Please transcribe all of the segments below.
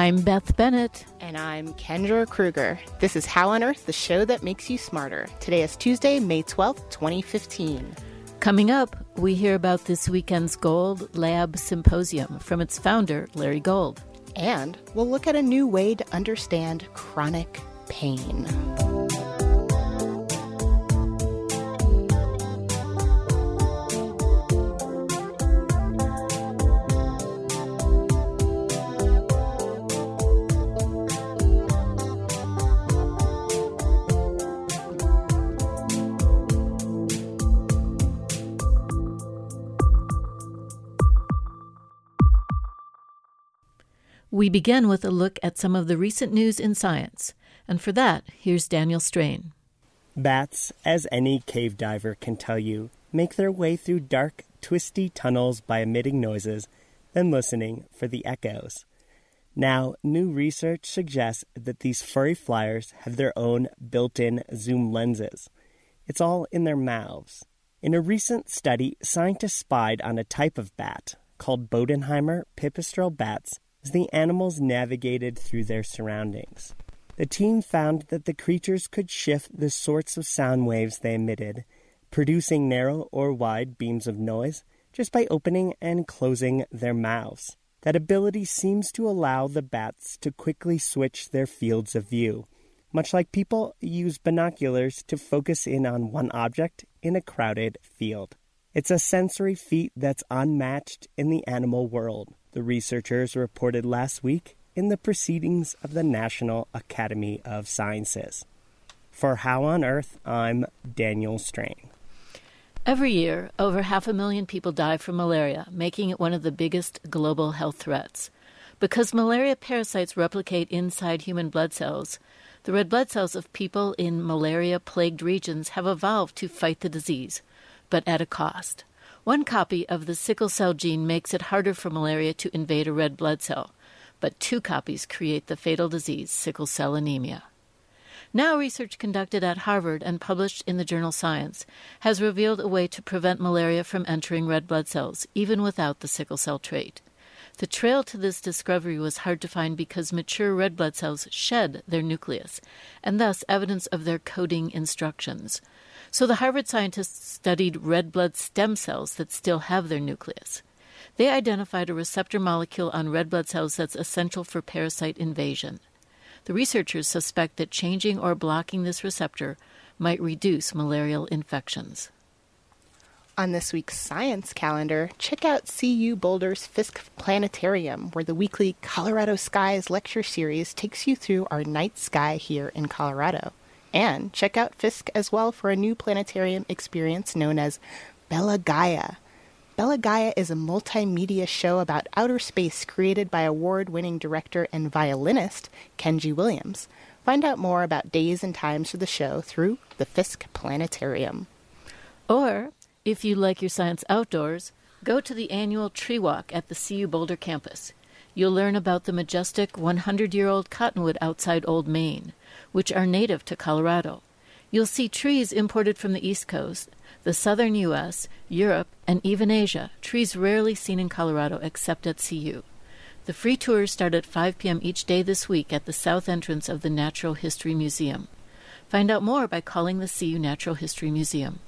I'm Beth Bennett. And I'm Kendra Krueger. This is How on Earth, the show that makes you smarter. Today is Tuesday, May 12th, 2015. Coming up, we hear about this weekend's Gold Lab Symposium from its founder, Larry Gold. And we'll look at a new way to understand chronic pain. We begin with a look at some of the recent news in science. And for that, here's Daniel Strain. Bats, as any cave diver can tell you, make their way through dark, twisty tunnels by emitting noises, then listening for the echoes. Now, new research suggests that these furry flyers have their own built-in zoom lenses. It's all in their mouths. In a recent study, scientists spied on a type of bat called Bodenheimer pipistrel bats as the animals navigated through their surroundings. The team found that the creatures could shift the sorts of sound waves they emitted, producing narrow or wide beams of noise just by opening and closing their mouths. That ability seems to allow the bats to quickly switch their fields of view, much like people use binoculars to focus in on one object in a crowded field. It's a sensory feat that's unmatched in the animal world, the researchers reported last week in the Proceedings of the National Academy of Sciences. For How on Earth, I'm Daniel Strain. Every year, over 500,000 people die from malaria, making it one of the biggest global health threats. Because malaria parasites replicate inside human blood cells, the red blood cells of people in malaria-plagued regions have evolved to fight the disease, but at a cost. One copy of the sickle cell gene makes it harder for malaria to invade a red blood cell, but two copies create the fatal disease, sickle cell anemia. Now, research conducted at Harvard and published in the journal Science has revealed a way to prevent malaria from entering red blood cells, even without the sickle cell trait. The trail to this discovery was hard to find because mature red blood cells shed their nucleus, and thus evidence of their coding instructions. So the Harvard scientists studied red blood stem cells that still have their nucleus. They identified a receptor molecule on red blood cells that's essential for parasite invasion. The researchers suspect that changing or blocking this receptor might reduce malarial infections. On this week's science calendar, check out CU Boulder's Fisk Planetarium, where the weekly Colorado Skies lecture series takes you through our night sky here in Colorado. And check out Fisk as well for a new planetarium experience known as Bella Gaia. Bella Gaia is a multimedia show about outer space created by award-winning director and violinist Kenji Williams. Find out more about days and times for the show through the Fisk Planetarium. Or, if you like your science outdoors, go to the annual tree walk at the CU Boulder campus. You'll learn about the majestic 100-year-old cottonwood outside Old Main, which are native to Colorado. You'll see trees imported from the East Coast, the southern U.S., Europe, and even Asia, trees rarely seen in Colorado except at CU. The free tours start at 5 p.m. each day this week at the south entrance of the Natural History Museum. Find out more by calling the CU Natural History Museum.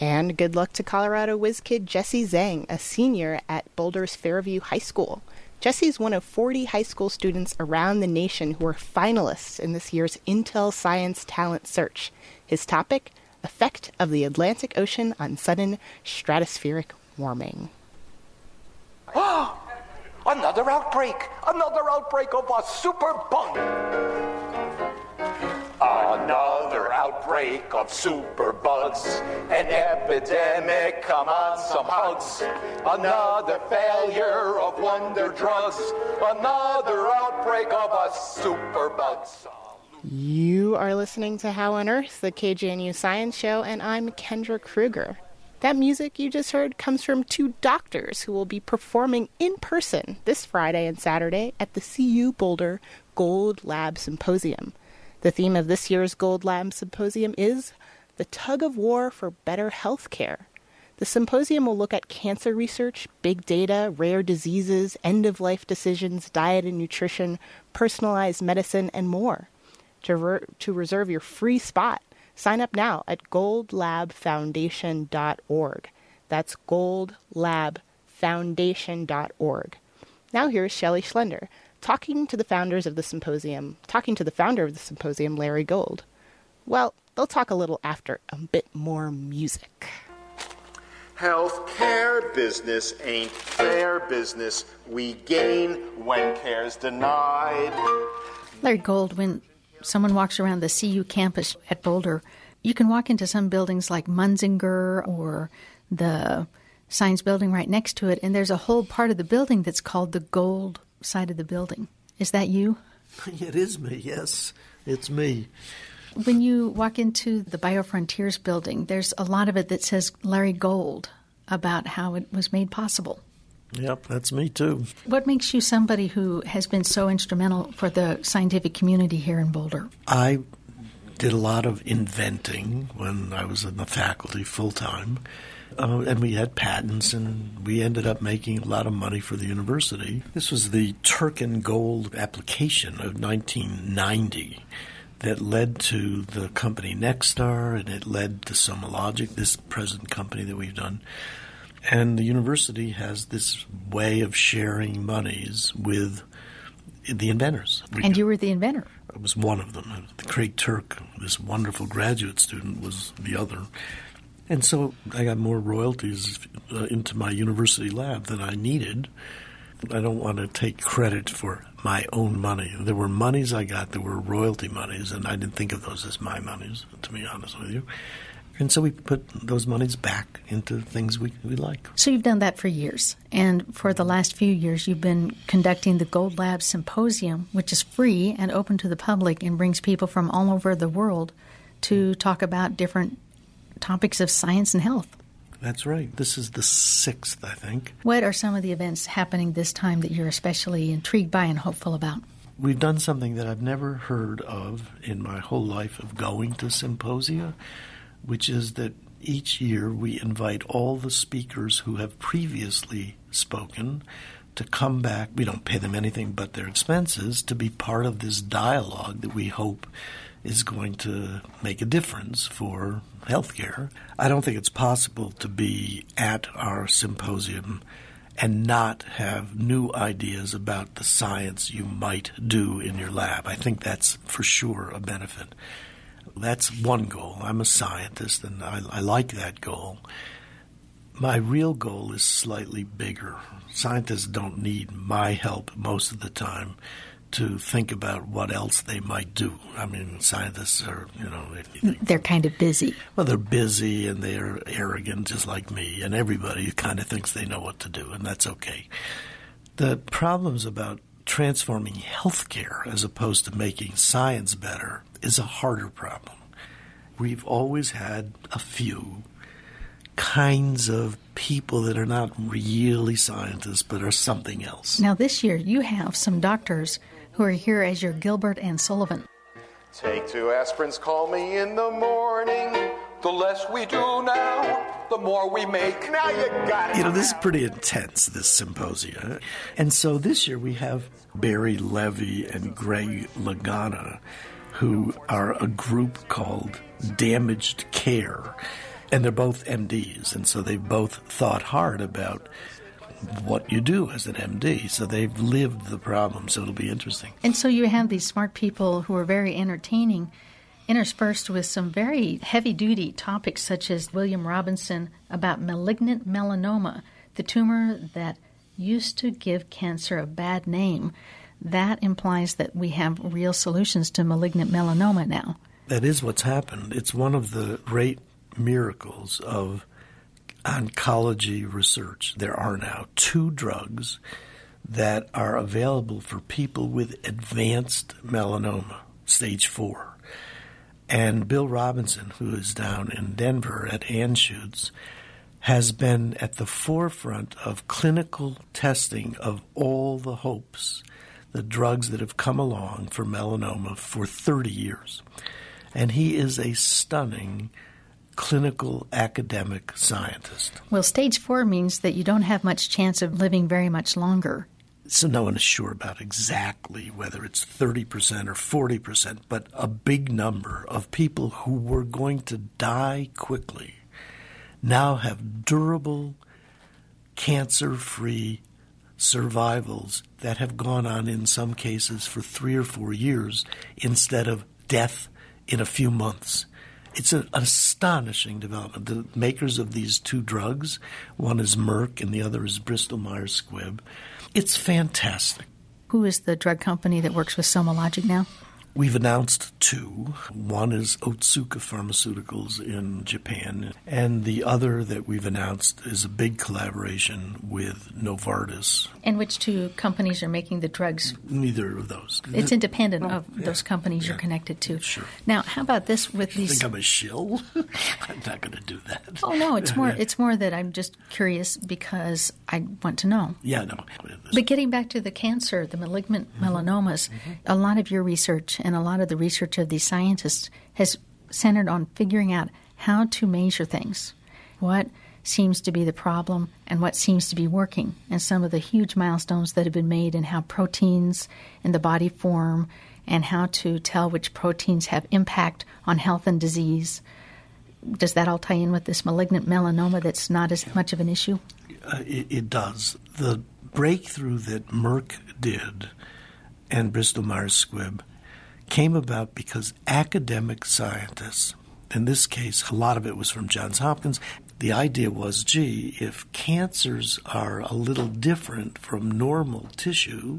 And good luck to Colorado whiz kid Jesse Zhang, a senior at Boulder's Fairview High School. Jesse's one of 40 high school students around the nation who are finalists in this year's Intel Science Talent Search. His topic, Effect of the Atlantic Ocean on Sudden Stratospheric Warming. Oh, another outbreak! Another outbreak of a super bug! Another outbreak of super bugs. An epidemic, come on some hugs. Another failure of wonder drugs. Another outbreak of a super bug. You are listening to How on Earth, the KGNU Science Show, and I'm Kendra Krueger. That music you just heard comes from two doctors who will be performing in person this Friday and Saturday at the CU Boulder Gold Lab Symposium. The theme of this year's Gold Lab Symposium is The Tug of War for Better Healthcare. The symposium will look at cancer research, big data, rare diseases, end-of-life decisions, diet and nutrition, personalized medicine, and more. To reserve your free spot, sign up now at goldlabfoundation.org. That's goldlabfoundation.org. Now here's Shelley Schlender talking to the founder of the symposium, Larry Gold. Well, they'll talk a little after a bit more music. Healthcare business ain't fair business. We gain when care's denied. Larry Gold, when someone walks around the CU campus at Boulder, you can walk into some buildings like Munzinger or the Science building right next to it, and there's a whole part of the building that's called the gold side of the building. Is that you? It is me, yes. It's me. When you walk into the BioFrontiers building, there's a lot of it that says Larry Gold about how it was made possible. Yep, that's me too. What makes you somebody who has been so instrumental for the scientific community here in Boulder? I did a lot of inventing when I was in the faculty full-time, and we had patents, and we ended up making a lot of money for the university. This was the Turkin Gold application of 1990 that led to the company Nexstar, and it led to Soma Logic, this present company that we've done. And the university has this way of sharing monies with the inventors. And you were the inventor. I was one of them. Craig Turk, this wonderful graduate student, was the other. And so I got more royalties into my university lab than I needed. I don't want to take credit for my own money. There were monies I got that were royalty monies, and I didn't think of those as my monies, to be honest with you. And so we put those monies back into things we like. So you've done that for years. And for the last few years, you've been conducting the Gold Lab Symposium, which is free and open to the public and brings people from all over the world to talk about different topics of science and health. That's right. This is the 6th, I think. What are some of the events happening this time that you're especially intrigued by and hopeful about? We've done something that I've never heard of in my whole life of going to symposia, which is that each year we invite all the speakers who have previously spoken to come back. We don't pay them anything but their expenses to be part of this dialogue that we hope is going to make a difference for healthcare. I don't think it's possible to be at our symposium and not have new ideas about the science you might do in your lab. I think that's for sure a benefit. That's one goal. I'm a scientist, and I like that goal. My real goal is slightly bigger. Scientists don't need my help most of the time to think about what else they might do. I mean, scientists are, They're kind of busy. Well, they're busy and they're arrogant just like me, and everybody kind of thinks they know what to do, and that's okay. The problems about transforming healthcare as opposed to making science better is a harder problem. We've always had a few kinds of people that are not really scientists but are something else. Now this year you have some doctors who are here as your Gilbert and Sullivan. Take two aspirins, call me in the morning. The less we do now, the more we make. Now you got it. This is pretty intense, this symposia. And so this year we have Barry Levy and Greg Lagana, who are a group called Damaged Care. And they're both MDs, and so they've both thought hard about what you do as an MD. So they've lived the problem, so it'll be interesting. And so you have these smart people who are very entertaining, interspersed with some very heavy-duty topics such as William Robinson about malignant melanoma, the tumor that used to give cancer a bad name. That implies that we have real solutions to malignant melanoma now. That is what's happened. It's one of the great miracles of oncology research. There are now 2 drugs that are available for people with advanced melanoma, stage 4. And Bill Robinson, who is down in Denver at Anschutz, has been at the forefront of clinical testing of all the hopes, the drugs that have come along for melanoma for 30 years. And he is a stunning clinical academic scientist. Well, stage 4 means that you don't have much chance of living very much longer. So no one is sure about exactly whether it's 30% or 40%, but a big number of people who were going to die quickly now have durable, cancer-free survivals that have gone on in some cases for 3 or 4 years instead of death in a few months. It's an astonishing development. The makers of these two drugs, one is Merck and the other is Bristol-Myers Squibb. It's fantastic. Who is the drug company that works with Soma Logic now? We've announced two. One is Otsuka Pharmaceuticals in Japan, and the other that we've announced is a big collaboration with Novartis. And which two companies are making the drugs? Neither of those. It's independent of those companies you're connected to. Sure. Now, how about this with these... You think I'm a shill? I'm not going to do that. Oh, no, it's more that I'm just curious because I want to know. Yeah, no. But getting back to the cancer, the malignant melanomas, a lot of your research and a lot of the research of these scientists has centered on figuring out how to measure things, what seems to be the problem and what seems to be working, and some of the huge milestones that have been made in how proteins in the body form and how to tell which proteins have impact on health and disease. Does that all tie in with this malignant melanoma that's not as much of an issue? It does. The breakthrough that Merck did and Bristol-Myers Squibb came about because academic scientists, in this case, a lot of it was from Johns Hopkins, the idea was, gee, if cancers are a little different from normal tissue,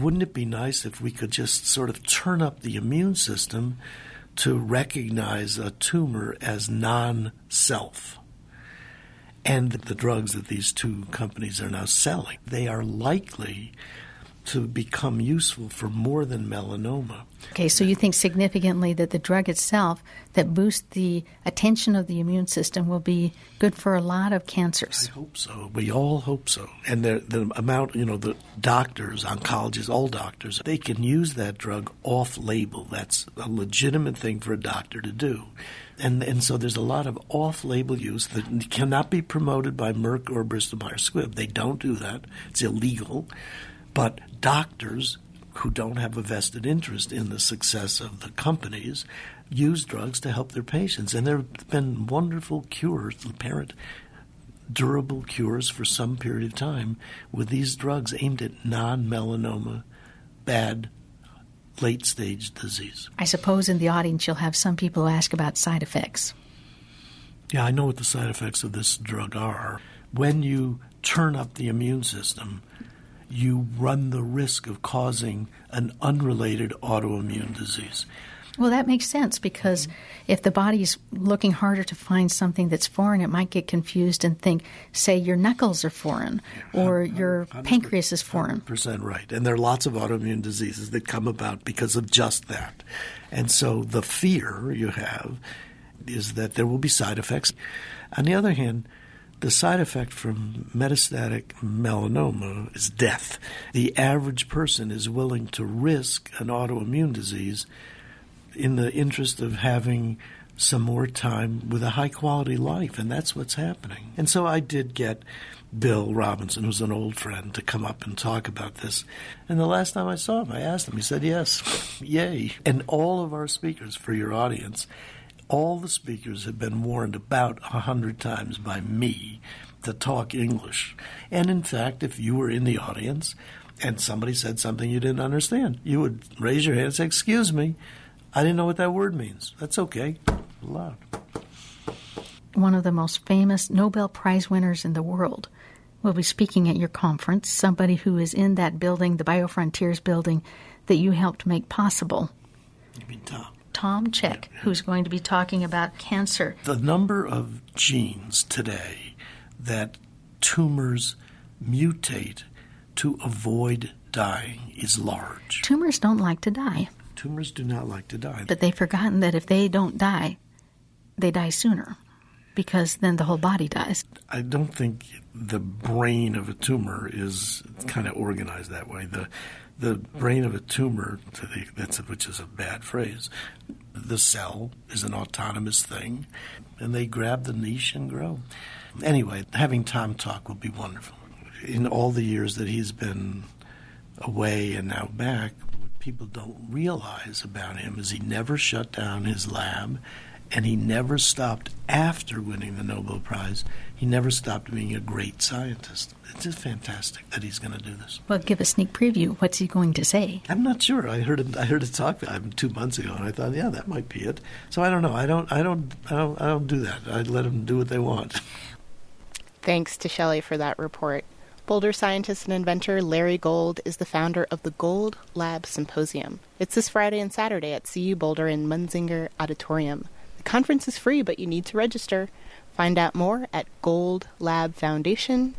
wouldn't it be nice if we could just sort of turn up the immune system to recognize a tumor as non-self? And the drugs that these two companies are now selling, they are likely to become useful for more than melanoma. Okay, so you think significantly that the drug itself that boosts the attention of the immune system will be good for a lot of cancers? I hope so. We all hope so. And the amount, the doctors, oncologists, all doctors, they can use that drug off-label. That's a legitimate thing for a doctor to do. And so there's a lot of off-label use that cannot be promoted by Merck or Bristol-Myers Squibb. They don't do that. It's illegal. But doctors who don't have a vested interest in the success of the companies use drugs to help their patients. And there have been wonderful cures, apparent durable cures for some period of time with these drugs aimed at non-melanoma, bad, late-stage disease. I suppose in the audience you'll have some people who ask about side effects. Yeah, I know what the side effects of this drug are. When you turn up the immune system, you run the risk of causing an unrelated autoimmune disease. Well, that makes sense because if the body's looking harder to find something that's foreign, it might get confused and think, say, your knuckles are foreign or your pancreas is foreign. 100% right. And there are lots of autoimmune diseases that come about because of just that. And so the fear you have is that there will be side effects. On the other hand, the side effect from metastatic melanoma is death. The average person is willing to risk an autoimmune disease in the interest of having some more time with a high-quality life, and that's what's happening. And so I did get Bill Robinson, who's an old friend, to come up and talk about this. And the last time I saw him, I asked him. He said, yes, yay. And all of our speakers for your audience, all the speakers have been warned about 100 times by me to talk English. And in fact, if you were in the audience and somebody said something you didn't understand, you would raise your hand and say, excuse me, I didn't know what that word means. That's okay. Allowed. One of the most famous Nobel Prize winners in the world will be speaking at your conference, somebody who is in that building, the BioFrontiers building, that you helped make possible. You mean Tom Czech, who's going to be talking about cancer. The number of genes today that tumors mutate to avoid dying is large. Tumors don't like to die. Tumors do not like to die. But they've forgotten that if they don't die, they die sooner because then the whole body dies. I don't think the brain of a tumor is kind of organized that way. The the brain of a tumor, which is a bad phrase, the cell is an autonomous thing, and they grab the niche and grow. Anyway, having Tom talk will be wonderful. In all the years that he's been away and now back, what people don't realize about him is he never shut down his lab, and he never stopped after winning the Nobel Prize. He never stopped being a great scientist. It's just fantastic that he's going to do this. Well, give a sneak preview. What's he going to say? I'm not sure. I heard him talk 2 months ago, and I thought, yeah, that might be it. So I don't know. I don't do that. I let them do what they want. Thanks to Shelley for that report. Boulder scientist and inventor Larry Gold is the founder of the Gold Lab Symposium. It's this Friday and Saturday at CU Boulder in Munzinger Auditorium. The conference is free, but you need to register. Find out more at goldlabfoundation.org.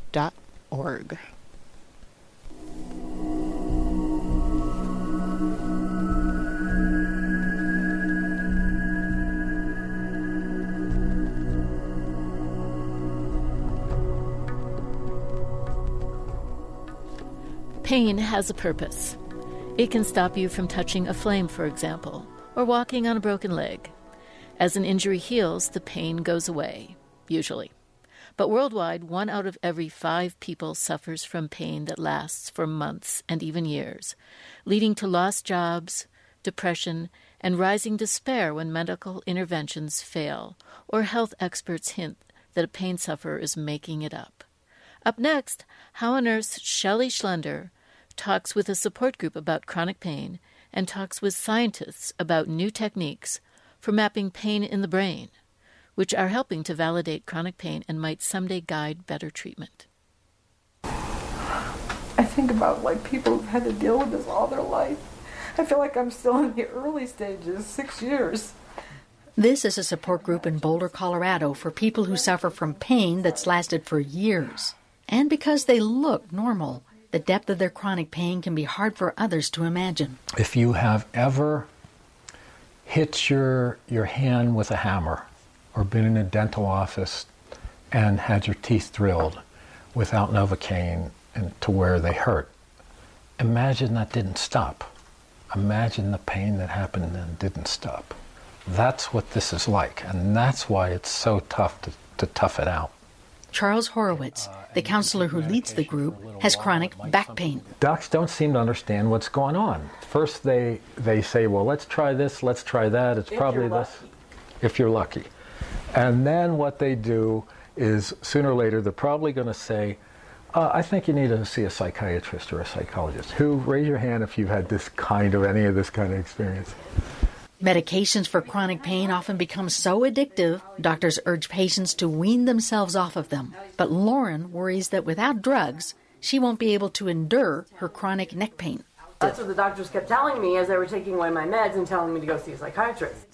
Pain has a purpose. It can stop you from touching a flame, for example, or walking on a broken leg. As an injury heals, the pain goes away. Usually. But worldwide, 1 out of every 5 people suffers from pain that lasts for months and even years, leading to lost jobs, depression, and rising despair when medical interventions fail or health experts hint that a pain sufferer is making it up. Up next, How on Earth's Shelley Schlender talks with a support group about chronic pain and talks with scientists about new techniques for mapping pain in the brain, which are helping to validate chronic pain and might someday guide better treatment. I think about like people who've had to deal with this all their life. I feel like I'm still in the early stages, 6 years. This is a support group in Boulder, Colorado for people who suffer from pain that's lasted for years. And because they look normal, the depth of their chronic pain can be hard for others to imagine. If you have ever hit your hand with a hammer, or been in a dental office and had your teeth drilled without Novocaine and to where they hurt. Imagine that didn't stop. Imagine the pain that happened and didn't stop. That's what this is like, and that's why it's so tough to tough it out. Charles Horowitz, the counselor who leads the group, has chronic back pain. Docs don't seem to understand what's going on. First they say, well, let's try this, let's try that, it's probably this, if you're lucky. And then what they do is, sooner or later, they're probably going to say, I think you need to see a psychiatrist or a psychologist. Who? Raise your hand if you've had any of this kind of experience. Medications for chronic pain often become so addictive, doctors urge patients to wean themselves off of them. But Lauren worries that without drugs, she won't be able to endure her chronic neck pain. That's what the doctors kept telling me as they were taking away my meds and telling me to go see a psychiatrist.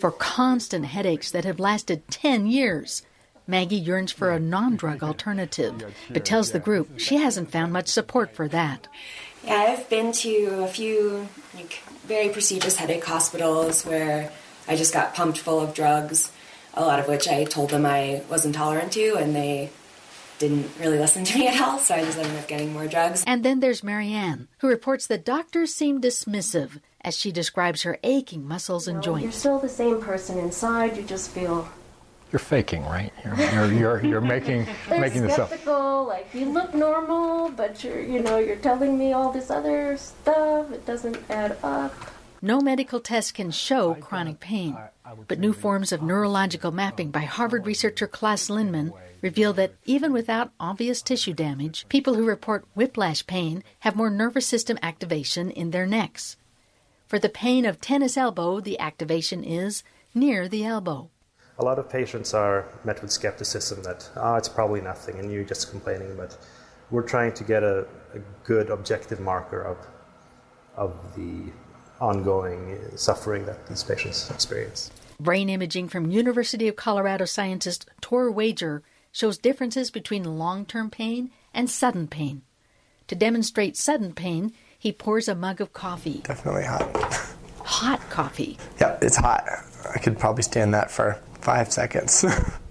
For constant headaches that have lasted 10 years, Maggie yearns for a non-drug alternative, but tells the group she hasn't found much support for that. Yeah, I've been to a few very prestigious headache hospitals where I just got pumped full of drugs, a lot of which I told them I wasn't tolerant to, and they didn't really listen to me at all, so I just ended up getting more drugs. And then there's Marianne, who reports that doctors seem dismissive as she describes her aching muscles and joints. You're still the same person inside, you just feel... You're faking, right? You're making this up. They're skeptical, like, you look normal, but you're telling me all this other stuff, it doesn't add up. No medical test can show chronic pain, but new forms of neurological mapping by Harvard researcher Klaus Lindemann reveal that even without obvious tissue damage, people who report whiplash pain have more nervous system activation in their necks. For the pain of tennis elbow, the activation is near the elbow. A lot of patients are met with skepticism that, it's probably nothing and you're just complaining, but we're trying to get a good objective marker of the ongoing suffering that these patients experience. Brain imaging from University of Colorado scientist Tor Wager shows differences between long-term pain and sudden pain. To demonstrate sudden pain, he pours a mug of coffee. Definitely hot. Hot coffee. Yeah, it's hot. I could probably stand that for 5 seconds.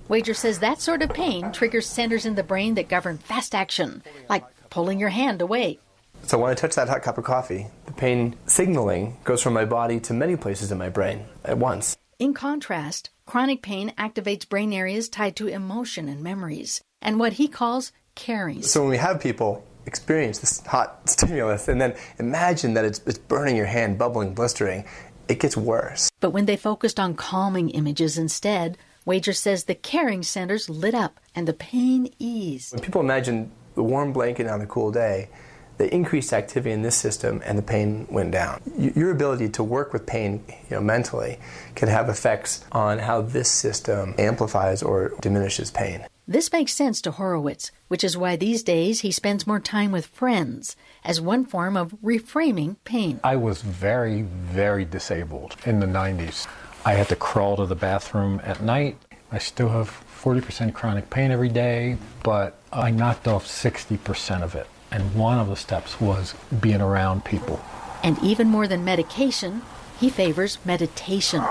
Wager says that sort of pain triggers centers in the brain that govern fast action, like pulling your hand away. So when I touch that hot cup of coffee, the pain signaling goes from my body to many places in my brain at once. In contrast, chronic pain activates brain areas tied to emotion and memories, and what he calls caries. So when we have people experience this hot stimulus and then imagine that it's burning your hand, bubbling, blistering, it gets worse. But when they focused on calming images instead, Wager says the caring centers lit up and the pain eased. When people imagine the warm blanket on a cool day, they increased activity in this system and the pain went down. Your ability to work with pain, mentally can have effects on how this system amplifies or diminishes pain. This makes sense to Horowitz, which is why these days he spends more time with friends as one form of reframing pain. I was very, very disabled in the 90s. I had to crawl to the bathroom at night. I still have 40% chronic pain every day, but I knocked off 60% of it. And one of the steps was being around people. And even more than medication, he favors meditation.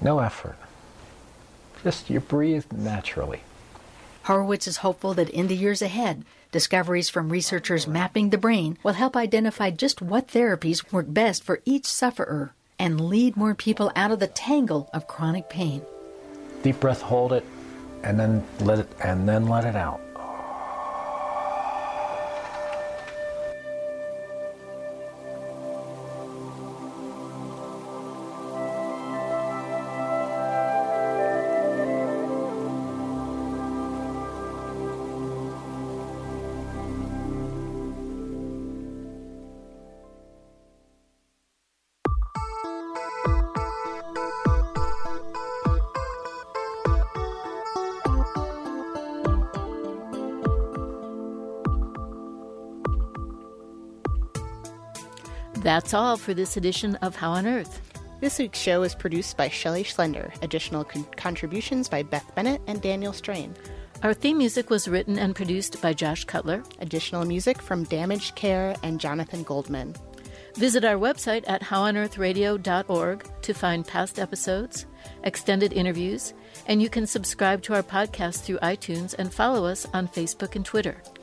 No effort. Just you breathe naturally. Horowitz is hopeful that in the years ahead, discoveries from researchers mapping the brain will help identify just what therapies work best for each sufferer and lead more people out of the tangle of chronic pain. Deep breath, hold it, and then let it out. That's all for this edition of How on Earth. This week's show is produced by Shelley Schlender. Additional contributions by Beth Bennett and Daniel Strain. Our theme music was written and produced by Josh Cutler. Additional music from Damaged Care and Jonathan Goldman. Visit our website at howonearthradio.org to find past episodes, extended interviews, and you can subscribe to our podcast through iTunes and follow us on Facebook and Twitter.